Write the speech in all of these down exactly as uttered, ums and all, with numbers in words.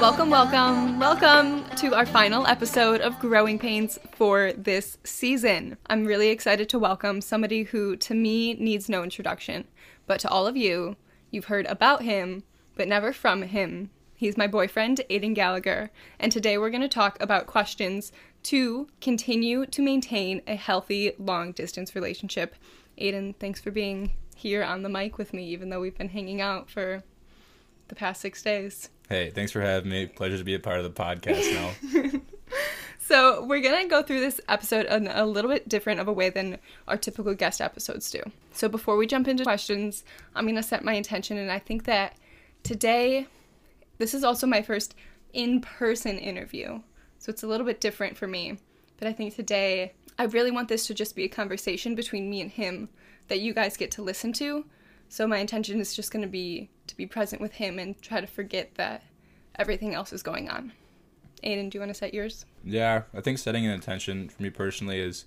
Welcome, welcome, welcome to our final episode of Growing Pains for this season. I'm really excited to welcome somebody who, to me, needs no introduction. But to all of you, you've heard about him, but never from him. He's my boyfriend, Aiden Gallagher, and today we're going to talk about questions to continue to maintain a healthy long-distance relationship. Aiden, thanks for being here on the mic with me, even though we've been hanging out for the past six days. Hey, thanks for having me. Pleasure to be a part of the podcast now. So we're going to go through this episode in a little bit different of a way than our typical guest episodes do. So before we jump into questions, I'm going to set my intention, and I think that today, this is also my first in-person interview, so it's a little bit different for me. But I think today, I really want this to just be a conversation between me and him that you guys get to listen to. So my intention is just going to be to be present with him and try to forget that everything else is going on. Aiden, do you want to set yours? Yeah, I think setting an intention for me personally is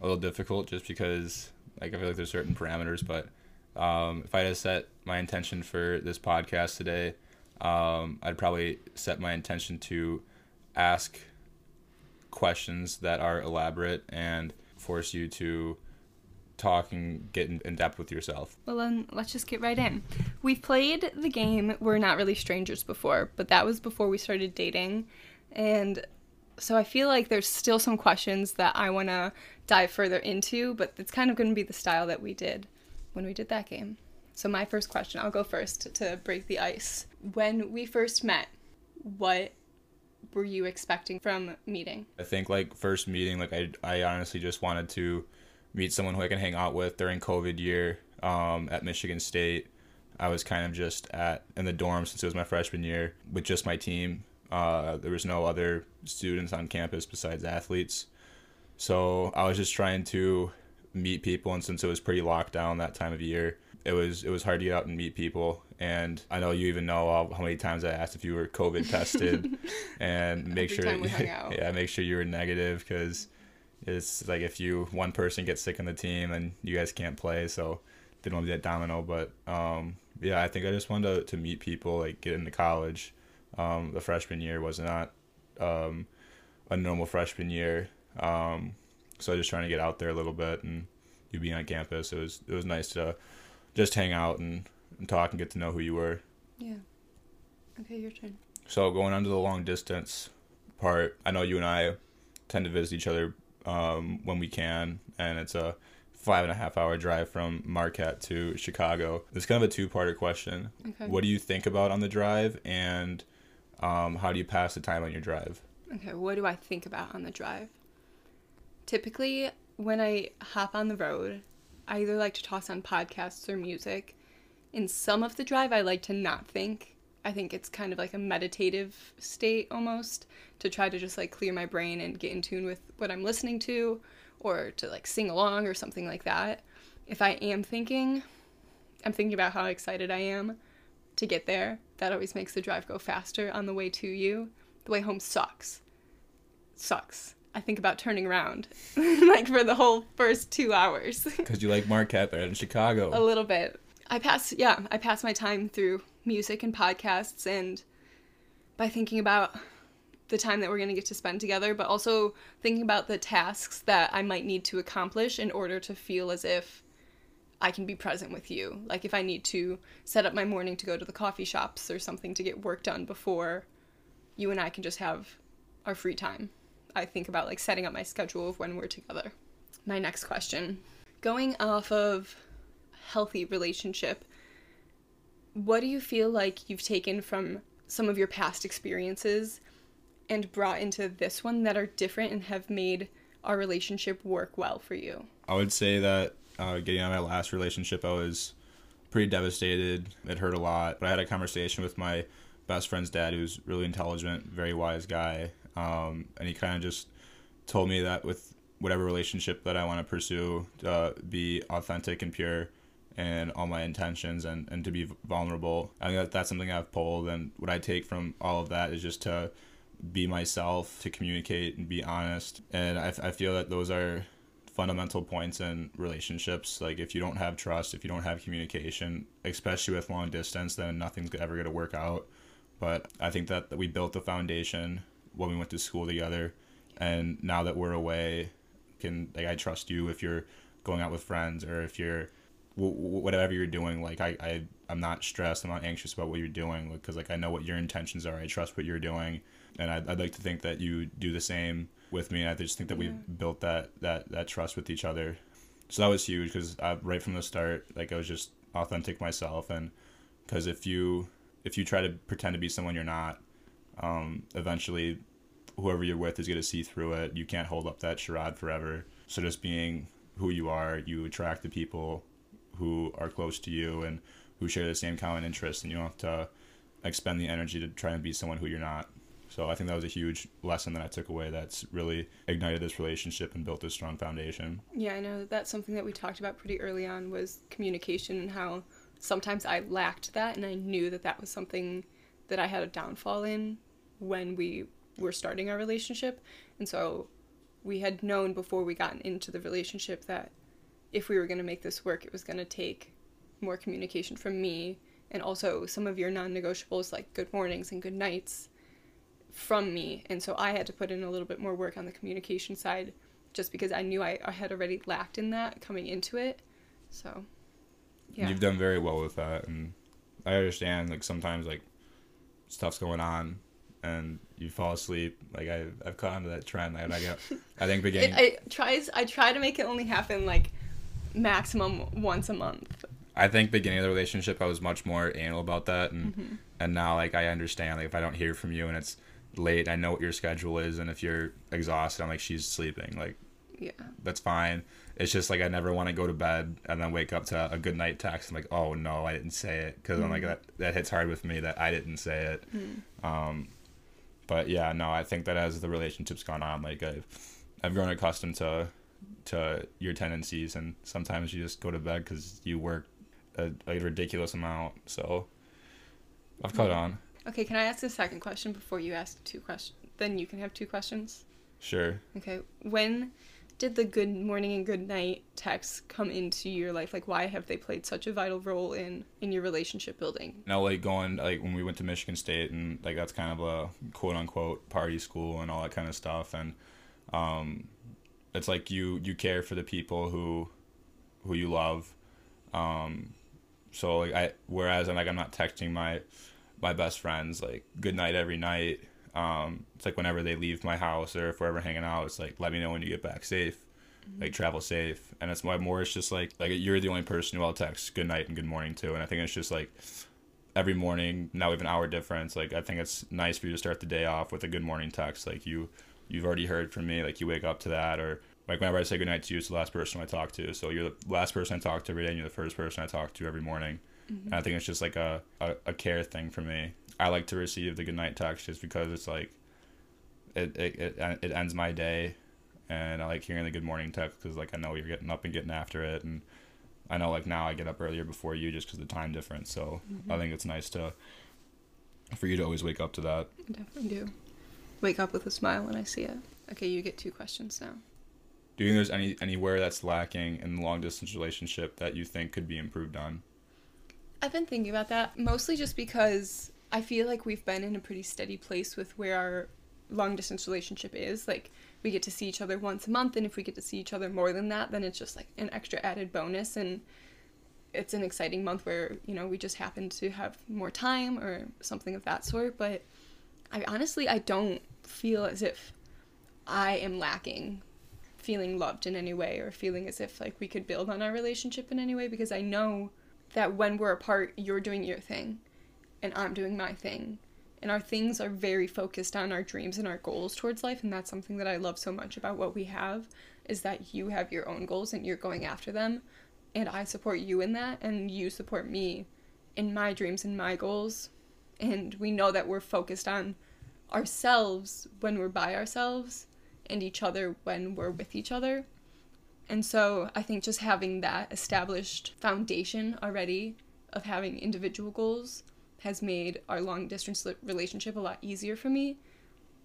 a little difficult just because like I feel like there's certain parameters. But um, if I had to set my intention for this podcast today, um, I'd probably set my intention to ask questions that are elaborate and force you to talk and get in depth with yourself. Well, then let's just get right in. We've played the game We're Not Really Strangers before, but that was before we started dating. And so I feel like there's still some questions that I want to dive further into, but it's kind of going to be the style that we did when we did that game. So my first question, I'll go first to break the ice. When we first met, what were you expecting from meeting? I think like first meeting, like I, I honestly just wanted to meet someone who I can hang out with during COVID year um, at Michigan State. I was kind of just at in the dorm since it was my freshman year with just my team. Uh, there was no other students on campus besides athletes. So I was just trying to meet people, and since it was pretty locked down that time of year, it was it was hard to get out and meet people. And I know you even know how many times I asked if you were COVID tested and make sure yeah, make sure you were negative, because it's like if you one person gets sick on the team and you guys can't play, so didn't want to be that domino. But um, yeah, I think I just wanted to, to meet people, like get into college. Um, the freshman year was not um, a normal freshman year, um, so I was just trying to get out there a little bit, and you being on campus, it was it was nice to just hang out and, and talk and get to know who you were. Yeah. Okay, your turn. So going on to the long distance part, I know you and I tend to visit each other um when we can, and it's a five and a half hour drive from Marquette to Chicago. It's kind of a two-parter question. Okay. What do you think about on the drive, and um how do you pass the time on your drive? Okay, what do I think about on the drive? Typically when I hop on the road, I either like to toss on podcasts or music. In some of the drive, I like to not think. I think it's kind of like a meditative state almost, to try to just like clear my brain and get in tune with what I'm listening to, or to like sing along or something like that. If I am thinking, I'm thinking about how excited I am to get there. That always makes the drive go faster on the way to you. The way home sucks. Sucks. I think about turning around like for the whole first two hours. Because you like Marquette there in Chicago. A little bit. I pass, yeah, I pass my time through music and podcasts, and by thinking about the time that we're going to get to spend together, but also thinking about the tasks that I might need to accomplish in order to feel as if I can be present with you. Like if I need to set up my morning to go to the coffee shops or something to get work done before you and I can just have our free time. I think about like setting up my schedule of when we're together. My next question, going off of healthy relationship, what do you feel like you've taken from some of your past experiences and brought into this one that are different and have made our relationship work well for you? I would say that uh, getting out of my last relationship, I was pretty devastated. It hurt a lot. But I had a conversation with my best friend's dad, who's really intelligent, very wise guy. Um, and he kind of just told me that with whatever relationship that I want to pursue, uh, be authentic and pure and all my intentions, and, and to be vulnerable. I think that that's something I've pulled, and what I take from all of that is just to be myself, to communicate and be honest. And I, I feel that those are fundamental points in relationships. Like if you don't have trust, if you don't have communication, especially with long distance, then nothing's ever going to work out. But I think that, that we built the foundation when we went to school together, and now that we're away, can like I trust you if you're going out with friends or if you're w- whatever you're doing. Like I, I I'm not stressed. I'm not anxious about what you're doing because like I know what your intentions are. I trust what you're doing, and I'd, I'd like to think that you do the same with me. And I just think that yeah. we've built that that that trust with each other. So that was huge because right from the start, like I was just authentic myself, and because if you if you try to pretend to be someone you're not, um, eventually whoever you're with is going to see through it. You can't hold up that charade forever. So just being who you are, you attract the people who are close to you and who share the same common interests, and you don't have to expend the energy to try and be someone who you're not. So I think that was a huge lesson that I took away that's really ignited this relationship and built this strong foundation. Yeah, I know that's something that we talked about pretty early on was communication and how sometimes I lacked that, and I knew that that was something that I had a downfall in when we were starting our relationship. And so we had known before we got into the relationship that if we were going to make this work, it was going to take more communication from me and also some of your non-negotiables like good mornings and good nights from me. And so I had to put in a little bit more work on the communication side just because I knew I, I had already lacked in that coming into it. So yeah, you've done very well with that, and I understand like sometimes like stuff's going on and you fall asleep. Like I, I've caught onto that trend. I, I, got, I think beginning it, it tries, I try to make it only happen like maximum once a month. I think beginning of the relationship I was much more anal about that, and mm-hmm. and now like I understand like if I don't hear from you and it's late, I know what your schedule is, and if you're exhausted, I'm like, she's sleeping, like yeah, that's fine. It's just like I never want to go to bed and then wake up to a good night text. I'm like, oh no, I didn't say it, because mm. I'm like that that hits hard with me that I didn't say it. Mm. Um, but yeah, no, I think that as the relationship's gone on, like I've I've grown accustomed to to your tendencies, and sometimes you just go to bed because you work a, a ridiculous amount. So I've caught mm. on. Okay, can I ask a second question before you ask two questions? Then you can have two questions. Sure. Okay, when did the good morning and good night texts come into your life? Like, why have they played such a vital role in, in your relationship building? Now, like, going, like, when we went to Michigan State, and, like, that's kind of a quote-unquote party school and all that kind of stuff, and um, it's like you, you care for the people who who you love. Um, so, like, I, whereas I'm, like, I'm not texting my... my best friends like good night every night. Um it's like whenever they leave my house or if we're ever hanging out, it's like, let me know when you get back safe. Mm-hmm. Like, travel safe. And it's more it's just like like you're the only person who I'll text good night and good morning to. And I think it's just like every morning, now we have an hour difference, like I think it's nice for you to start the day off with a good morning text. Like you you've already heard from me, like you wake up to that. Or like whenever I say good night to you, it's the last person I talk to. So you're the last person I talk to every day, and you're the first person I talk to every morning. And I think it's just like a, a, a care thing for me. I like to receive the goodnight text just because it's like, it it, it, it ends my day. And I like hearing the good morning text because like I know you're getting up and getting after it. And I know like now I get up earlier before you just because of the time difference. So mm-hmm. I think it's nice to for you to always wake up to that. I definitely do. Wake up with a smile when I see it. Okay, you get two questions now. Do you think there's any anywhere that's lacking in the long-distance relationship that you think could be improved on? I've been thinking about that, mostly just because I feel like we've been in a pretty steady place with where our long-distance relationship is. Like, we get to see each other once a month, and if we get to see each other more than that, then it's just, like, an extra added bonus, and it's an exciting month where, you know, we just happen to have more time or something of that sort, but I honestly, I don't feel as if I am lacking feeling loved in any way or feeling as if, like, we could build on our relationship in any way, because I know that when we're apart, you're doing your thing, and I'm doing my thing. And our things are very focused on our dreams and our goals towards life, and that's something that I love so much about what we have, is that you have your own goals and you're going after them, and I support you in that, and you support me in my dreams and my goals. And we know that we're focused on ourselves when we're by ourselves, and each other when we're with each other. And so I think just having that established foundation already of having individual goals has made our long-distance relationship a lot easier for me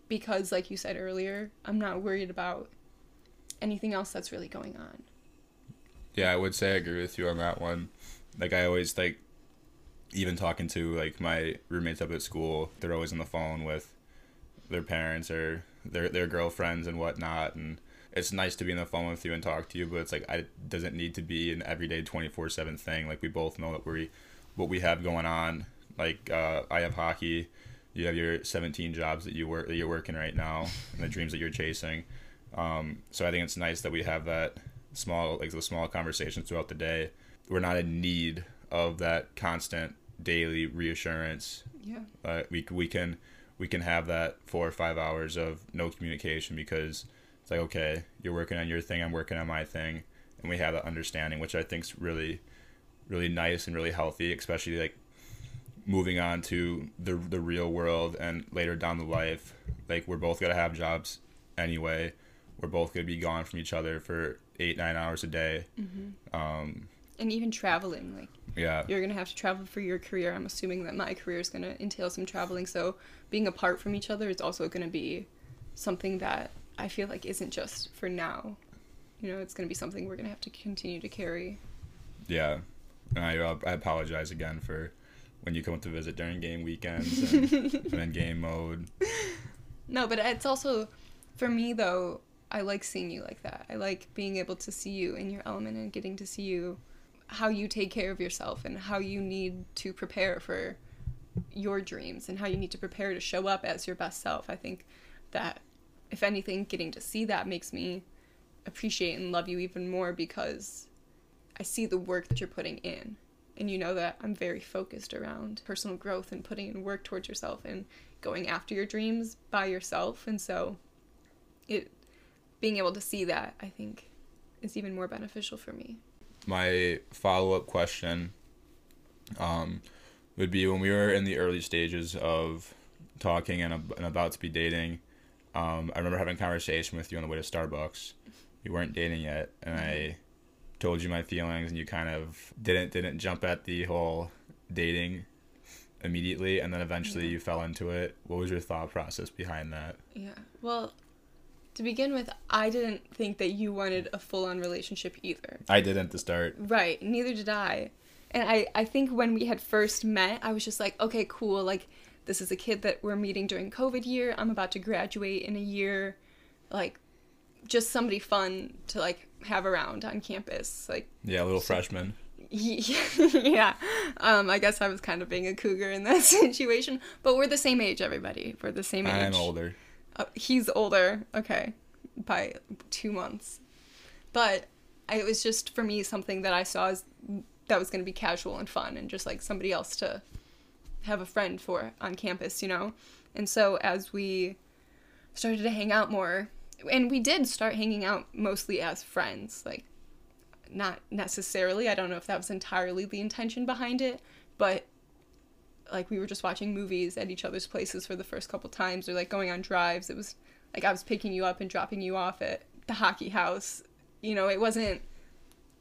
because, like you said earlier, I'm not worried about anything else that's really going on. Yeah, I would say I agree with you on that one. Like, I always, like, even talking to like my roommates up at school, they're always on the phone with their parents or their their girlfriends and whatnot, and it's nice to be on the phone with you and talk to you, but it's like I, it doesn't need to be an everyday twenty-four seven thing. Like, we both know that we what we have going on. Like, uh, I have hockey, you have your seventeen jobs that you work that you're working right now, and the dreams that you're chasing. Um, so I think it's nice that we have that small, like the small conversations throughout the day. We're not in need of that constant daily reassurance. Yeah, uh, we we can we can have that four or five hours of no communication because. It's like, okay, you're working on your thing, I'm working on my thing, and we have that understanding, which I think's really, really nice and really healthy, especially like moving on to the the real world and later down the life. Like, we're both gonna have jobs anyway. We're both gonna be gone from each other for eight, nine hours a day. Mm-hmm. Um, and even traveling, like, yeah, you're gonna have to travel for your career. I'm assuming that my career is gonna entail some traveling, so being apart from each other is also gonna be something that I feel like isn't just for now. You know, it's going to be something we're going to have to continue to carry. Yeah. And I, I apologize again for when you come up to visit during game weekends and, and in game mode. No, but it's also, for me though, I like seeing you like that. I like being able to see you in your element and getting to see you, how you take care of yourself and how you need to prepare for your dreams and how you need to prepare to show up as your best self. I think that, if anything, getting to see that makes me appreciate and love you even more because I see the work that you're putting in. And you know that I'm very focused around personal growth and putting in work towards yourself and going after your dreams by yourself. And so it being able to see that, I think, is even more beneficial for me. My follow-up question um, would be, when we were in the early stages of talking and, ab- and about to be dating, Um, I remember having a conversation with you on the way to Starbucks. You weren't dating yet, and I told you my feelings, and you kind of didn't didn't jump at the whole dating immediately, and then eventually yeah. you fell into it. What was your thought process behind that? Yeah, well, to begin with, I didn't think that you wanted a full-on relationship either. I didn't to start. Right, neither did I. And I, I think when we had first met, I was just like, okay, cool, like, this is a kid that we're meeting during COVID year. I'm about to graduate in a year. Like, just somebody fun to, like, have around on campus. Like, yeah, a little freshman. Yeah. yeah. Um, I guess I was kind of being a cougar in that situation. But we're the same age, everybody. We're the same age. I'm older. Uh, he's older. Okay. By two months. But I, it was just, for me, something that I saw as, that was going to be casual and fun and just, like, somebody else to have a friend for on campus, you know? And so as we started to hang out more, and we did start hanging out mostly as friends, like, not necessarily, I don't know if that was entirely the intention behind it, but, like, we were just watching movies at each other's places for the first couple times, or, like, going on drives. It was, like, I was picking you up and dropping you off at the hockey house, you know? It wasn't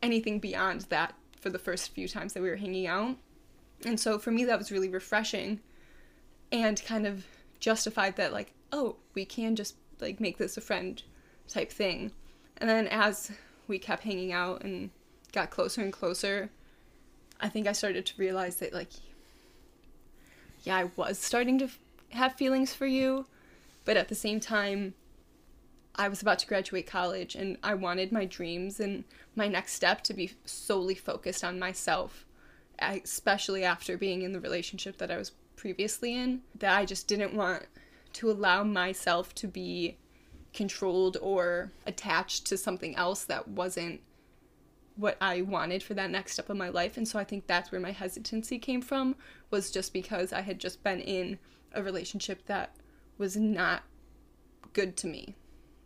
anything beyond that for the first few times that we were hanging out. And so for me, that was really refreshing and kind of justified that, like, oh, we can just, like, make this a friend type thing. And then as we kept hanging out and got closer and closer, I think I started to realize that, like, yeah, I was starting to f- have feelings for you, but at the same time, I was about to graduate college and I wanted my dreams and my next step to be solely focused on myself. I, especially after being in the relationship that I was previously in, that I just didn't want to allow myself to be controlled or attached to something else that wasn't what I wanted for that next step of my life. And so I think that's where my hesitancy came from, was just because I had just been in a relationship that was not good to me.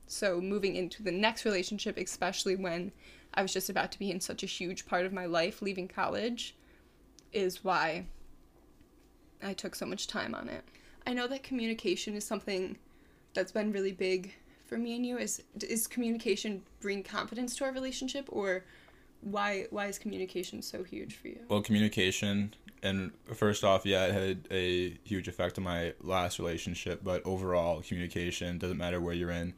So moving into the next relationship, especially when I was just about to be in such a huge part of my life, leaving college, is why I took so much time on it. I know that communication is something that's been really big for me and you. Is is communication bring confidence to our relationship, or why why is communication so huge for you? Well, communication, and first off, yeah, it had a huge effect on my last relationship, but overall, communication, doesn't matter where you're in.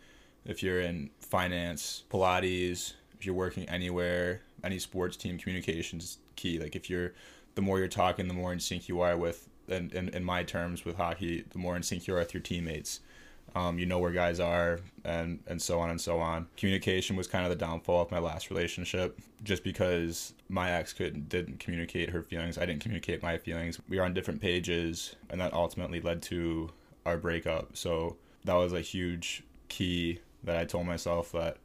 If you're in finance, Pilates, if you're working anywhere, any sports team, communication's key. Like, if you're the more you're talking, the more in sync you are with, and in, in, in my terms with hockey, the more in sync you are with your teammates. Um, you know where guys are, and, and so on and so on. Communication was kind of the downfall of my last relationship, just because my ex couldn't didn't communicate her feelings. I didn't communicate my feelings. We were on different pages, and that ultimately led to our breakup. So that was a huge key that I told myself that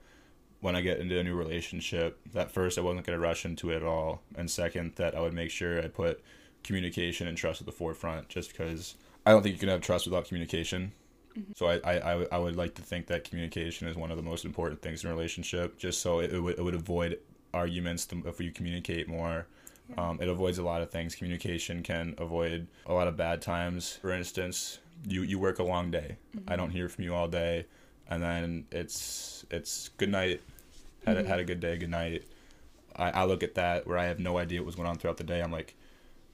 when I get into a new relationship, that first I wasn't going to rush into it at all, and second, that I would make sure I put communication and trust at the forefront, just because I don't think you can have trust without communication. So I, I, I would like to think that communication is one of the most important things in a relationship, just so it, it, would, it would avoid arguments if you communicate more. Yeah. Um, it avoids a lot of things. Communication can avoid a lot of bad times. For instance, you, you work a long day. Mm-hmm. I don't hear from you all day. And then it's it's good night. Had, mm-hmm. a, had a good day, good night. I, I look at that where I have no idea what was going on throughout the day. I'm like,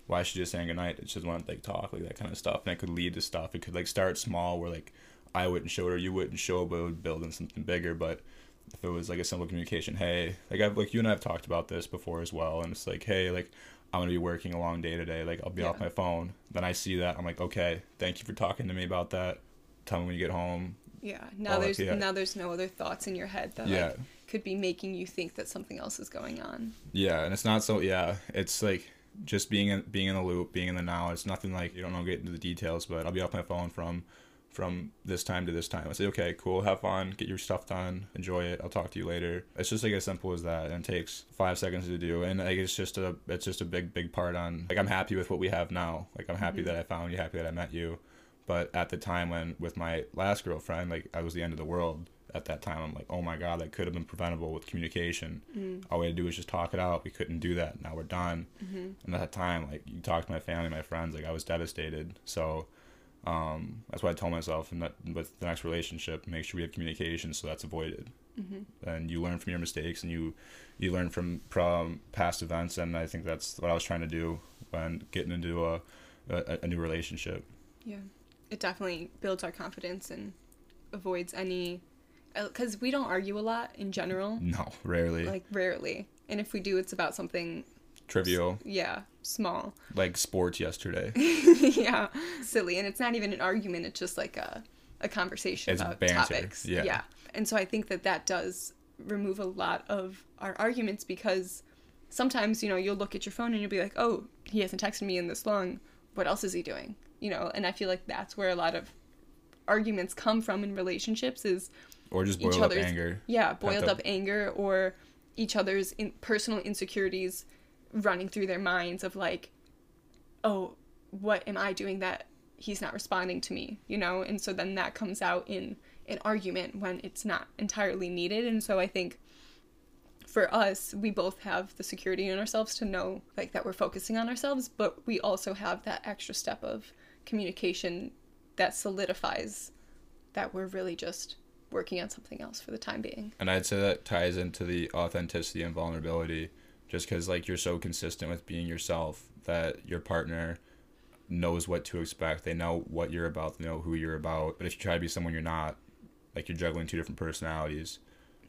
why is she just saying goodnight? She doesn't want to like talk, like that kind of stuff. And it could lead to stuff. It could like start small where like I wouldn't show it or you wouldn't show it, but it would build into something bigger. But if it was like a simple communication, hey, like I've like you and I have talked about this before as well, and it's like, hey, like I'm gonna be working a long day today, like I'll be yeah. off my phone. Then I see that, I'm like, okay, thank you for talking to me about that. Tell me when you get home. Yeah. Now All there's up, yeah. now there's no other thoughts in your head that yeah. like, could be making you think that something else is going on. Yeah, and it's not so yeah, it's like just being in, being in the loop, being in the now. It's nothing like, you don't know, get into the details, but I'll be off my phone from from this time to this time. I say, okay, cool, have fun, get your stuff done, enjoy it, I'll talk to you later. It's just like as simple as that, and it takes five seconds to do, and like it's just a it's just a big big part on like I'm happy with what we have now. Like I'm happy mm-hmm. that I found you, happy that I met you, but at the time when with my last girlfriend, like I was the end of the world at that time. I'm like, oh my god, that could have been preventable with communication. Mm-hmm. All we had to do was just talk it out. We couldn't do that, now we're done. Mm-hmm. And at that time, like you talk to my family, my friends, like I was devastated. So um that's why I told myself, and that with the next relationship, make sure we have communication so that's avoided. Mm-hmm. And you learn from your mistakes, and you you learn from from past events, and I think that's what I was trying to do when getting into a a, a new relationship. Yeah, it definitely builds our confidence and avoids any. Because we don't argue a lot in general. No, rarely. Like, rarely. And if we do, it's about something... trivial. S- yeah, small. Like sports yesterday. Yeah, silly. And it's not even an argument. It's just like a, a conversation it's about banter. Topics. Yeah. yeah. And so I think that that does remove a lot of our arguments, because sometimes, you know, you'll look at your phone and you'll be like, oh, he hasn't texted me in this long. What else is he doing? You know, and I feel like that's where a lot of arguments come from in relationships is... Or just boiled up anger. Yeah, boiled up anger or each other's in- personal insecurities running through their minds of like, oh, what am I doing that he's not responding to me, you know? And so then that comes out in an argument when it's not entirely needed. And so I think for us, we both have the security in ourselves to know like that we're focusing on ourselves, but we also have that extra step of communication that solidifies that we're really just... working on something else for the time being. And I'd say that ties into the authenticity and vulnerability, just because like you're so consistent with being yourself that your partner knows what to expect. They know what you're about, they know who you're about. But if you try to be someone you're not, like you're juggling two different personalities.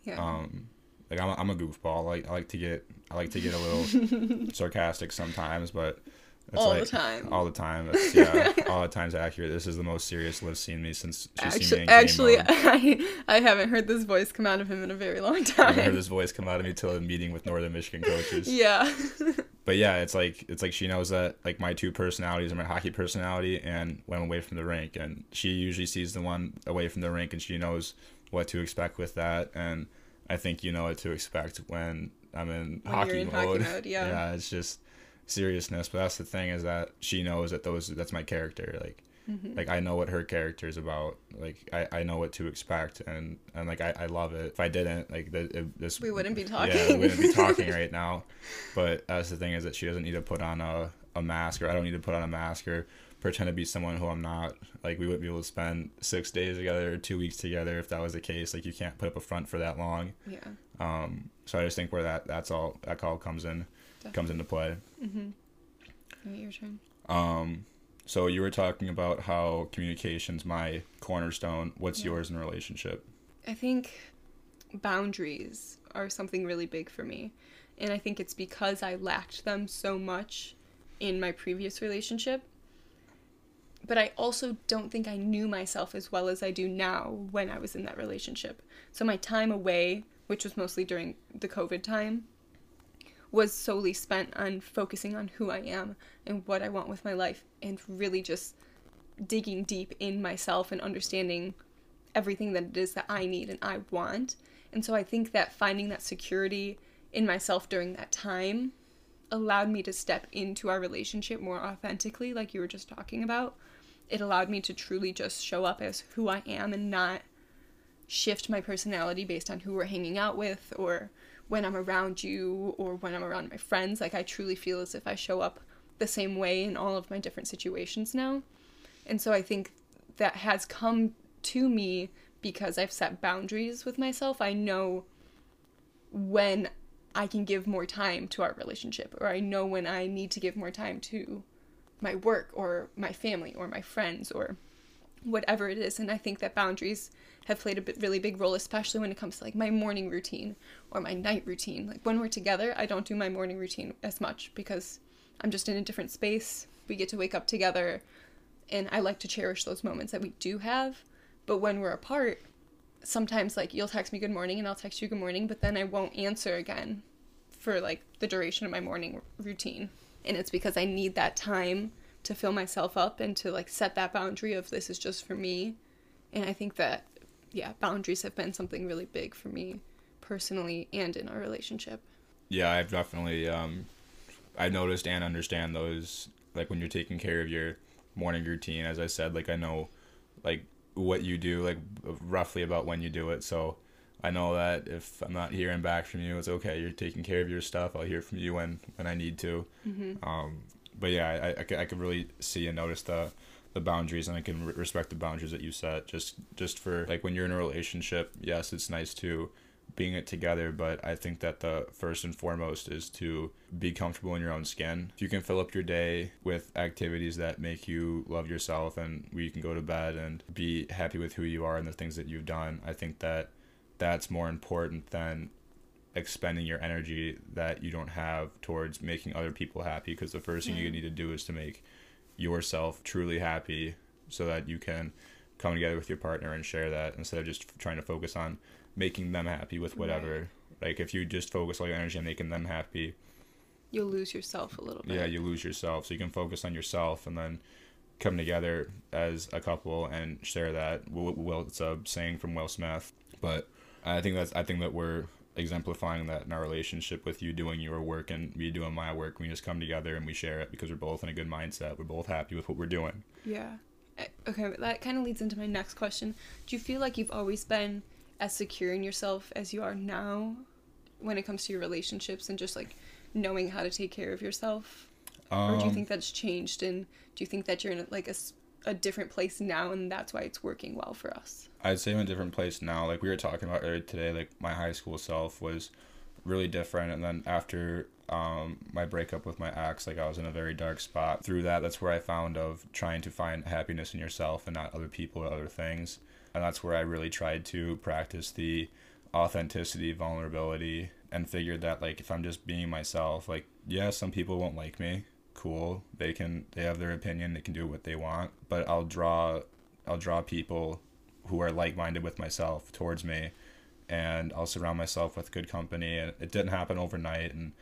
Yeah. Um, like I'm a, I'm a goofball. Like I like to get I like to get a little sarcastic sometimes, but it's all like, the time. All the time. It's, yeah, all the time's accurate. This is the most serious Liv's seen me since she's actually, seen me in game Actually, mode. I, I haven't heard this voice come out of him in a very long time. I haven't heard this voice come out of me until a meeting with Northern Michigan coaches. Yeah. But yeah, it's like it's like she knows that like my two personalities are my hockey personality and when I'm away from the rink. And she usually sees the one away from the rink, and she knows what to expect with that. And I think you know what to expect when I'm in, when hockey, you're in mode. hockey mode. Yeah, yeah it's just... seriousness. But that's the thing, is that she knows that those that's my character. Like mm-hmm. like I know what her character is about. Like I, I know what to expect, and and like I, I love it. If I didn't, like the, if this we wouldn't be talking. Yeah, we wouldn't be talking right now. But that's the thing, is that she doesn't need to put on a, a mask, or I don't need to put on a mask or pretend to be someone who I'm not. Like we wouldn't be able to spend six days together or two weeks together if that was the case. Like you can't put up a front for that long. Yeah. Um so I just think where that that's all that call comes in. comes into play. Mm-hmm. All right, your turn. Um, so you were talking about how communication's my cornerstone. What's yeah. yours in a relationship? I think boundaries are something really big for me. And I think it's because I lacked them so much in my previous relationship. But I also don't think I knew myself as well as I do now when I was in that relationship. So my time away, which was mostly during the COVID time, was solely spent on focusing on who I am and what I want with my life, and really just digging deep in myself and understanding everything that it is that I need and I want. And so I think that finding that security in myself during that time allowed me to step into our relationship more authentically, like you were just talking about. It allowed me to truly just show up as who I am and not shift my personality based on who we're hanging out with or when I'm around you or when I'm around my friends. Like, I truly feel as if I show up the same way in all of my different situations now. And so I think that has come to me because I've set boundaries with myself. I know when I can give more time to our relationship, or I know when I need to give more time to my work or my family or my friends or whatever it is. And I think that boundaries have played a really big role, especially when it comes to like my morning routine or my night routine. Like when we're together, I don't do my morning routine as much because I'm just in a different space. We get to wake up together, and I like to cherish those moments that we do have. But when we're apart, sometimes, like, you'll text me good morning and I'll text you good morning, but then I won't answer again for, like, the duration of my morning routine. And it's because I need that time to fill myself up and to, like, set that boundary of this is just for me. And I think that, yeah, boundaries have been something really big for me personally and in our relationship. Yeah, I've definitely, um, I've noticed and understand those, like, when you're taking care of your morning routine, as I said, like, I know, like, what you do, like roughly about when you do it. So I know that if I'm not hearing back from you, it's okay. You're taking care of your stuff. I'll hear from you when, when I need to. Mm-hmm. Um, but yeah, I, I, I can really see and notice the, the boundaries, and I can re- respect the boundaries that you set just, just for like when you're in a relationship. Yes, it's nice to being it together, but I think that the first and foremost is to be comfortable in your own skin. If you can fill up your day with activities that make you love yourself and where you can go to bed and be happy with who you are and the things that you've done, I think that that's more important than expending your energy that you don't have towards making other people happy, because the first thing you need to do is to make yourself truly happy so that you can come together with your partner and share that, instead of just trying to focus on making them happy with whatever. Right. Like, if you just focus all your energy on making them happy, you'll lose yourself a little bit. Yeah, you lose yourself. So you can focus on yourself and then come together as a couple and share that. Will, it's a saying from Will Smith, but I think that's I think that we're exemplifying that in our relationship, with you doing your work and me doing my work. We just come together and we share it because we're both in a good mindset. We're both happy with what we're doing. Yeah. Okay, that kind of leads into my next question. Do you feel like you've always been as secure in yourself as you are now when it comes to your relationships and just like knowing how to take care of yourself? Um, or do you think that's changed, and do you think that you're in like a, a different place now and that's why it's working well for us? I'd say I'm in a different place now. Like we were talking about earlier today, like my high school self was really different, and then after um my breakup with my ex, like I was in a very dark spot. Through that, that's where I found of trying to find happiness in yourself and not other people or other things. And that's where I really tried to practice the authenticity, vulnerability, and figured that, like, if I'm just being myself, like, yeah, some people won't like me. Cool. They can, they have their opinion. They can do what they want. But I'll draw, I'll draw people who are like-minded with myself towards me, and I'll surround myself with good company. And it didn't happen overnight. And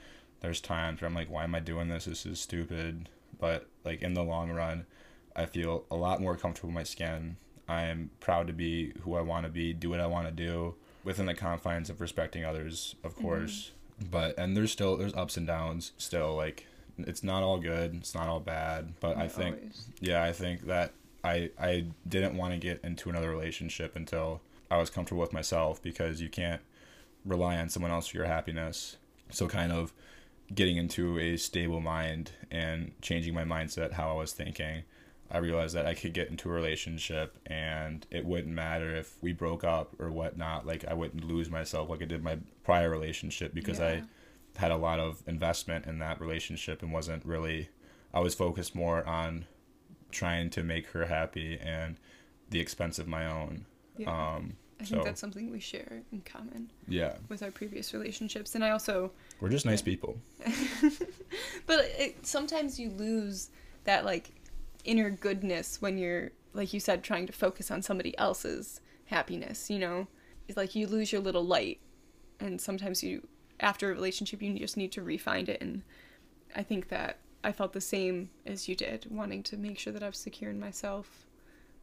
there's times where I'm like, why am I doing this? This is stupid. But, like, in the long run, I feel a lot more comfortable in my skin. I'm proud to be who I want to be, do what I want to do within the confines of respecting others, of course. Mm-hmm. But, and there's still, there's ups and downs still. Like, it's not all good. It's not all bad. But not I think, always. yeah, I think that I, I didn't want to get into another relationship until I was comfortable with myself, because you can't rely on someone else for your happiness. So kind of getting into a stable mind and changing my mindset, how I was thinking, I realized that I could get into a relationship and it wouldn't matter if we broke up or whatnot. Like, I wouldn't lose myself like I did my prior relationship, because yeah. I had a lot of investment in that relationship and wasn't really, I was focused more on trying to make her happy and the expense of my own. Yeah. Um, I think so, that's something we share in common. Yeah. With our previous relationships. And I also, we're just nice yeah. people. But it, sometimes you lose that, like, inner goodness when you're, like you said, trying to focus on somebody else's happiness, you know? It's like you lose your little light. And sometimes you, after a relationship, you just need to re-find it. And I think that I felt the same as you did, wanting to make sure that I was secure in myself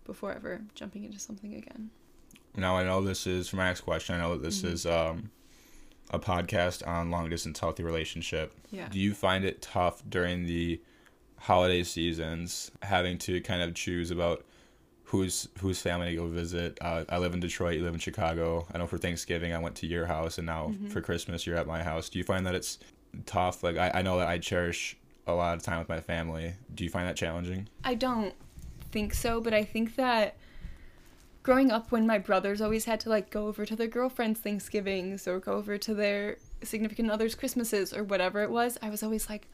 before ever jumping into something again. Now, I know this is, for my next question, I know that this mm-hmm. is um, a podcast on long-distance healthy relationship. Yeah. Do you find it tough during the holiday seasons having to kind of choose about whose whose family to go visit? Uh, I live in Detroit, you live in Chicago. I know for Thanksgiving I went to your house, and now mm-hmm. for Christmas you're at my house. Do you find that it's tough? Like, I, I know that I cherish a lot of time with my family. Do you find that challenging? I don't think so, but I think that growing up, when my brothers always had to, like, go over to their girlfriends' Thanksgivings or go over to their significant other's Christmases or whatever it was, I was always like,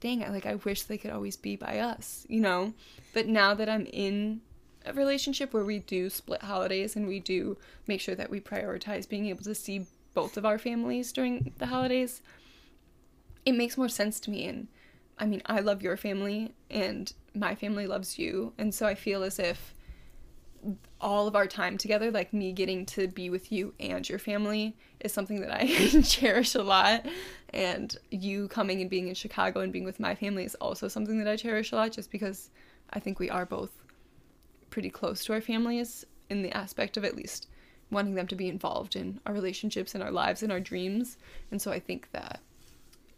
dang, I, like, I wish they could always be by us, you know? But now that I'm in a relationship where we do split holidays and we do make sure that we prioritize being able to see both of our families during the holidays, it makes more sense to me. And I mean, I love your family and my family loves you. And so I feel as if all of our time together, like me getting to be with you and your family, is something that I cherish a lot. And you coming and being in Chicago and being with my family is also something that I cherish a lot, just because I think we are both pretty close to our families in the aspect of at least wanting them to be involved in our relationships and our lives and our dreams. And so I think that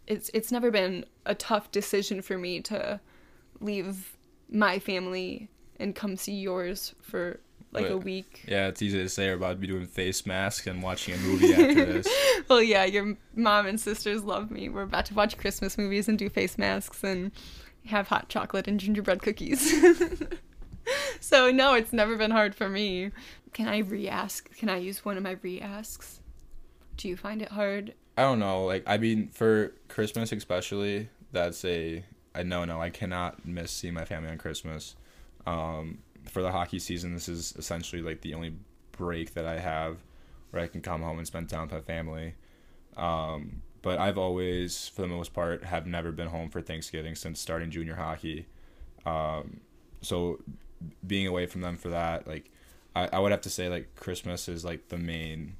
it's it's never been a tough decision for me to leave my family and come see yours for, like, but, a week. Yeah, it's easy to say we're about to be doing face masks and watching a movie after this. Well, yeah, your mom and sisters love me. We're about to watch Christmas movies and do face masks and have hot chocolate and gingerbread cookies. So, no, it's never been hard for me. Can I re-ask? Can I use one of my re-asks? Do you find it hard? I don't know. Like, I mean, for Christmas especially, that's a, a no-no. I cannot miss seeing my family on Christmas. Um, for the hockey season, this is essentially, like, the only break that I have where I can come home and spend time with my family. Um, but I've always, for the most part, have never been home for Thanksgiving since starting junior hockey. Um, so being away from them for that, like, I, I would have to say, like, Christmas is, like, the main,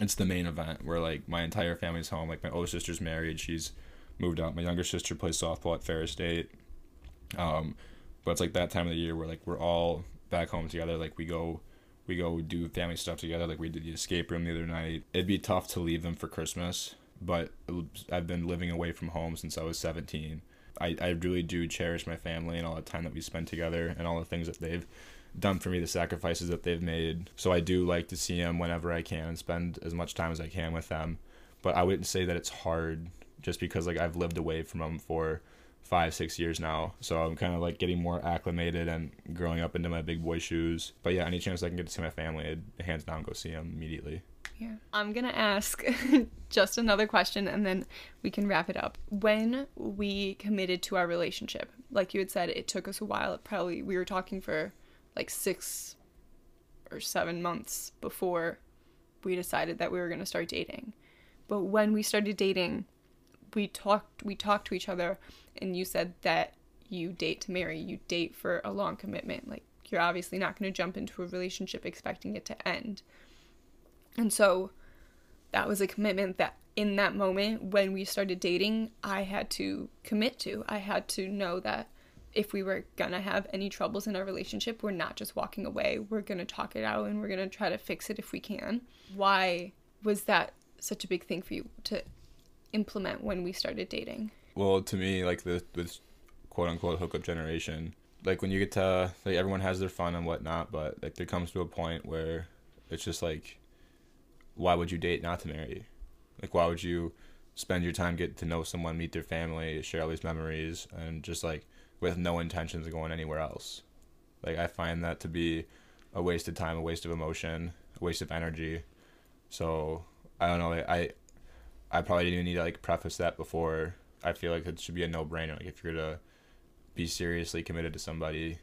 it's the main event where, like, my entire family's home. Like, my older sister's married. She's moved out. My younger sister plays softball at Ferris State. Um, But it's, like, that time of the year where, like, we're all back home together. Like, we go we go do family stuff together. Like, we did the escape room the other night. It'd be tough to leave them for Christmas, but I've been living away from home since I was seventeen. I, I really do cherish my family and all the time that we spend together and all the things that they've done for me, the sacrifices that they've made. So I do like to see them whenever I can and spend as much time as I can with them. But I wouldn't say that it's hard, just because, like, I've lived away from them for five, six years now. So I'm kind of, like, getting more acclimated and growing up into my big boy shoes. But yeah, any chance I can get to see my family, I'd hands down go see them immediately. Yeah. I'm going to ask just another question and then we can wrap it up. When we committed to our relationship, like you had said, it took us a while. It probably, we were talking for like six or seven months before we decided that we were going to start dating. But when we started dating, we talked we talked to each other, and you said that you date to marry, you date for a long commitment. Like, you're obviously not going to jump into a relationship expecting it to end. And so that was a commitment that in that moment when we started dating, I had to commit to. I had to know that if we were going to have any troubles in our relationship, we're not just walking away. We're going to talk it out and we're going to try to fix it if we can. Why was that such a big thing for you to implement when we started dating? Well, to me, like, the this quote-unquote hookup generation, like, when you get to, like, everyone has their fun and whatnot, but, like, there comes to a point where it's just like, why would you date not to marry? Like, why would you spend your time getting to know someone, meet their family, share all these memories, and just, like, with no intentions of going anywhere else? Like, I find that to be a waste of time, a waste of emotion, a waste of energy. So I don't know, like, I I probably didn't even need to, like, preface that before. I feel like it should be a no-brainer. Like, if you're to be seriously committed to somebody,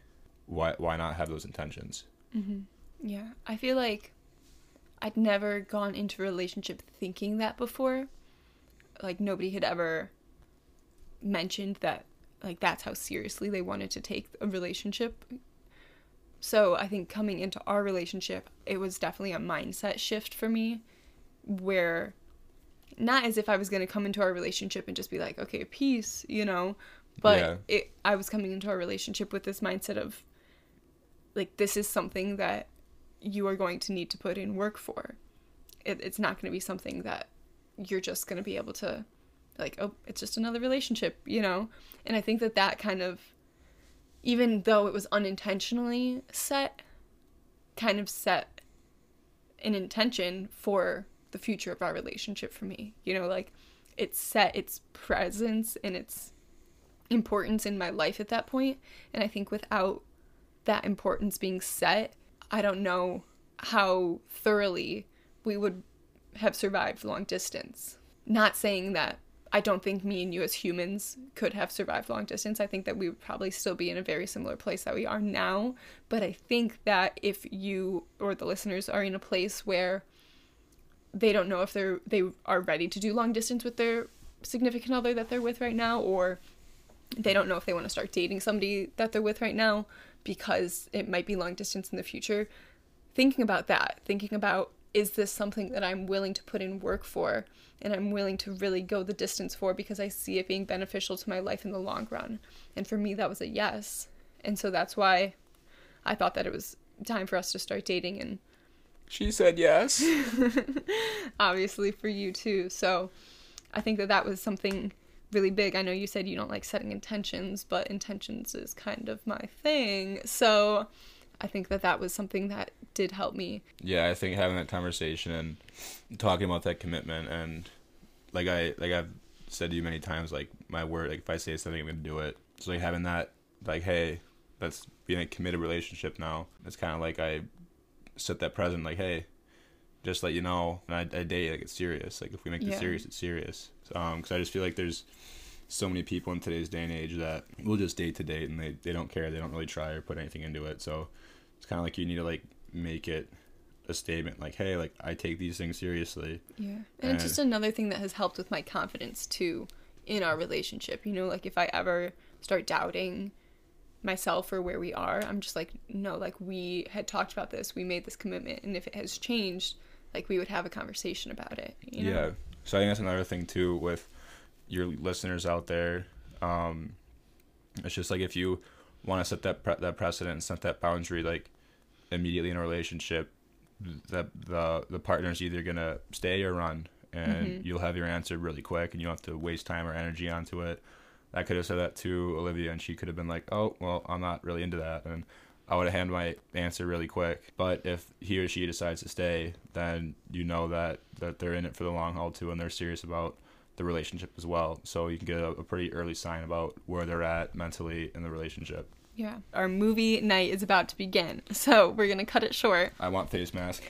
why why not have those intentions? Mm-hmm. Yeah. I feel like I'd never gone into a relationship thinking that before. Like, nobody had ever mentioned that, like, that's how seriously they wanted to take a relationship. So I think coming into our relationship, it was definitely a mindset shift for me, where not as if I was going to come into our relationship and just be like, okay, peace, you know, but yeah. it, I was coming into our relationship with this mindset of, like, this is something that you are going to need to put in work for. It, it's not going to be something that you're just going to be able to, like, oh, it's just another relationship, you know? And I think that that kind of, even though it was unintentionally set, kind of set an intention for the future of our relationship for me. You know, like, it set its presence and its importance in my life at that point. And I think without that importance being set, I don't know how thoroughly we would have survived long distance. Not saying that I don't think me and you as humans could have survived long distance. I think that we would probably still be in a very similar place that we are now. But I think that if you or the listeners are in a place where they don't know if they're they are ready to do long distance with their significant other that they're with right now, or they don't know if they want to start dating somebody that they're with right now because it might be long distance in the future, thinking about that, thinking about, is this something that I'm willing to put in work for and I'm willing to really go the distance for because I see it being beneficial to my life in the long run? And for me, that was a yes. And so that's why I thought that it was time for us to start dating. And she said yes. Obviously for you too. So I think that that was something really big. I know you said you don't like setting intentions, but intentions is kind of my thing. So I think that that was something that did help me. Yeah, I think having that conversation and talking about that commitment, and like I like I've said to you many times, like, my word, like, if I say something, I'm gonna do it. So like having that, like, hey, let's be in a committed relationship now. It's kind of like I set that present, like, hey, just let you know, and I, I date, like, it's serious. Like, if we make this yeah. serious, it's serious. Um, because I just feel like there's so many people in today's day and age that will just date to date, and they, they don't care. They don't really try or put anything into it. So it's kind of like you need to, like, make it a statement, like, hey, like, I take these things seriously. Yeah. And, and it's just another thing that has helped with my confidence too in our relationship. You know, like, if I ever start doubting myself or where we are, I'm just like, no, like, we had talked about this, we made this commitment, and if it has changed, like, we would have a conversation about it, you know? Yeah. So I think that's another thing too with your listeners out there. Um, it's just like, if you want to set that pre- that precedent and set that boundary, like, immediately in a relationship, that the the partner's either gonna stay or run, and mm-hmm. you'll have your answer really quick, and you don't have to waste time or energy onto it. I could have said that to Olivia, and she could have been like, oh, well, I'm not really into that, and I would have handed my answer really quick. But if he or she decides to stay, then you know that that they're in it for the long haul too, and they're serious about the relationship as well. So you can get a, a pretty early sign about where they're at mentally in the relationship. Yeah. Our movie night is about to begin, so we're going to cut it short. I want face mask.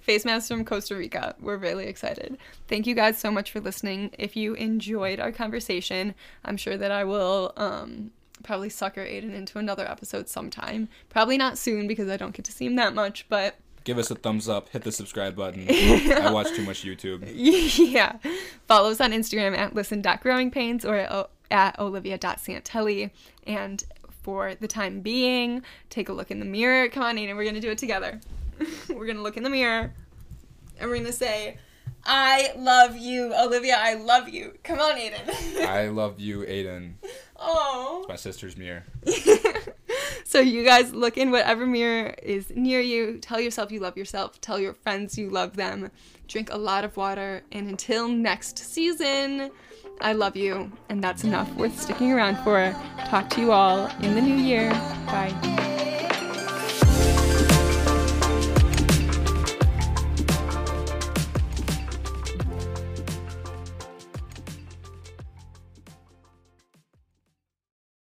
Face mask from Costa Rica. We're really excited. Thank you guys so much for listening. If you enjoyed our conversation, I'm sure that I will um, probably sucker Aiden into another episode sometime. Probably not soon because I don't get to see him that much, but... Give us a thumbs up. Hit the subscribe button. I watch too much YouTube. Yeah. Follow us on Instagram at listen dot growing pains or at... O- at olivia dot santelli, and for the time being, take a look in the mirror. Come on, Aiden, we're gonna do it together. We're gonna look in the mirror and we're gonna say, I love you, Olivia. I love you. Come on, Aiden. I love you, Aiden. Oh, it's my sister's mirror. So you guys look in whatever mirror is near you. Tell yourself you love yourself. Tell your friends you love them. Drink a lot of water, and until next season, I love you, and that's enough worth sticking around for. Talk to you all in the new year. Bye.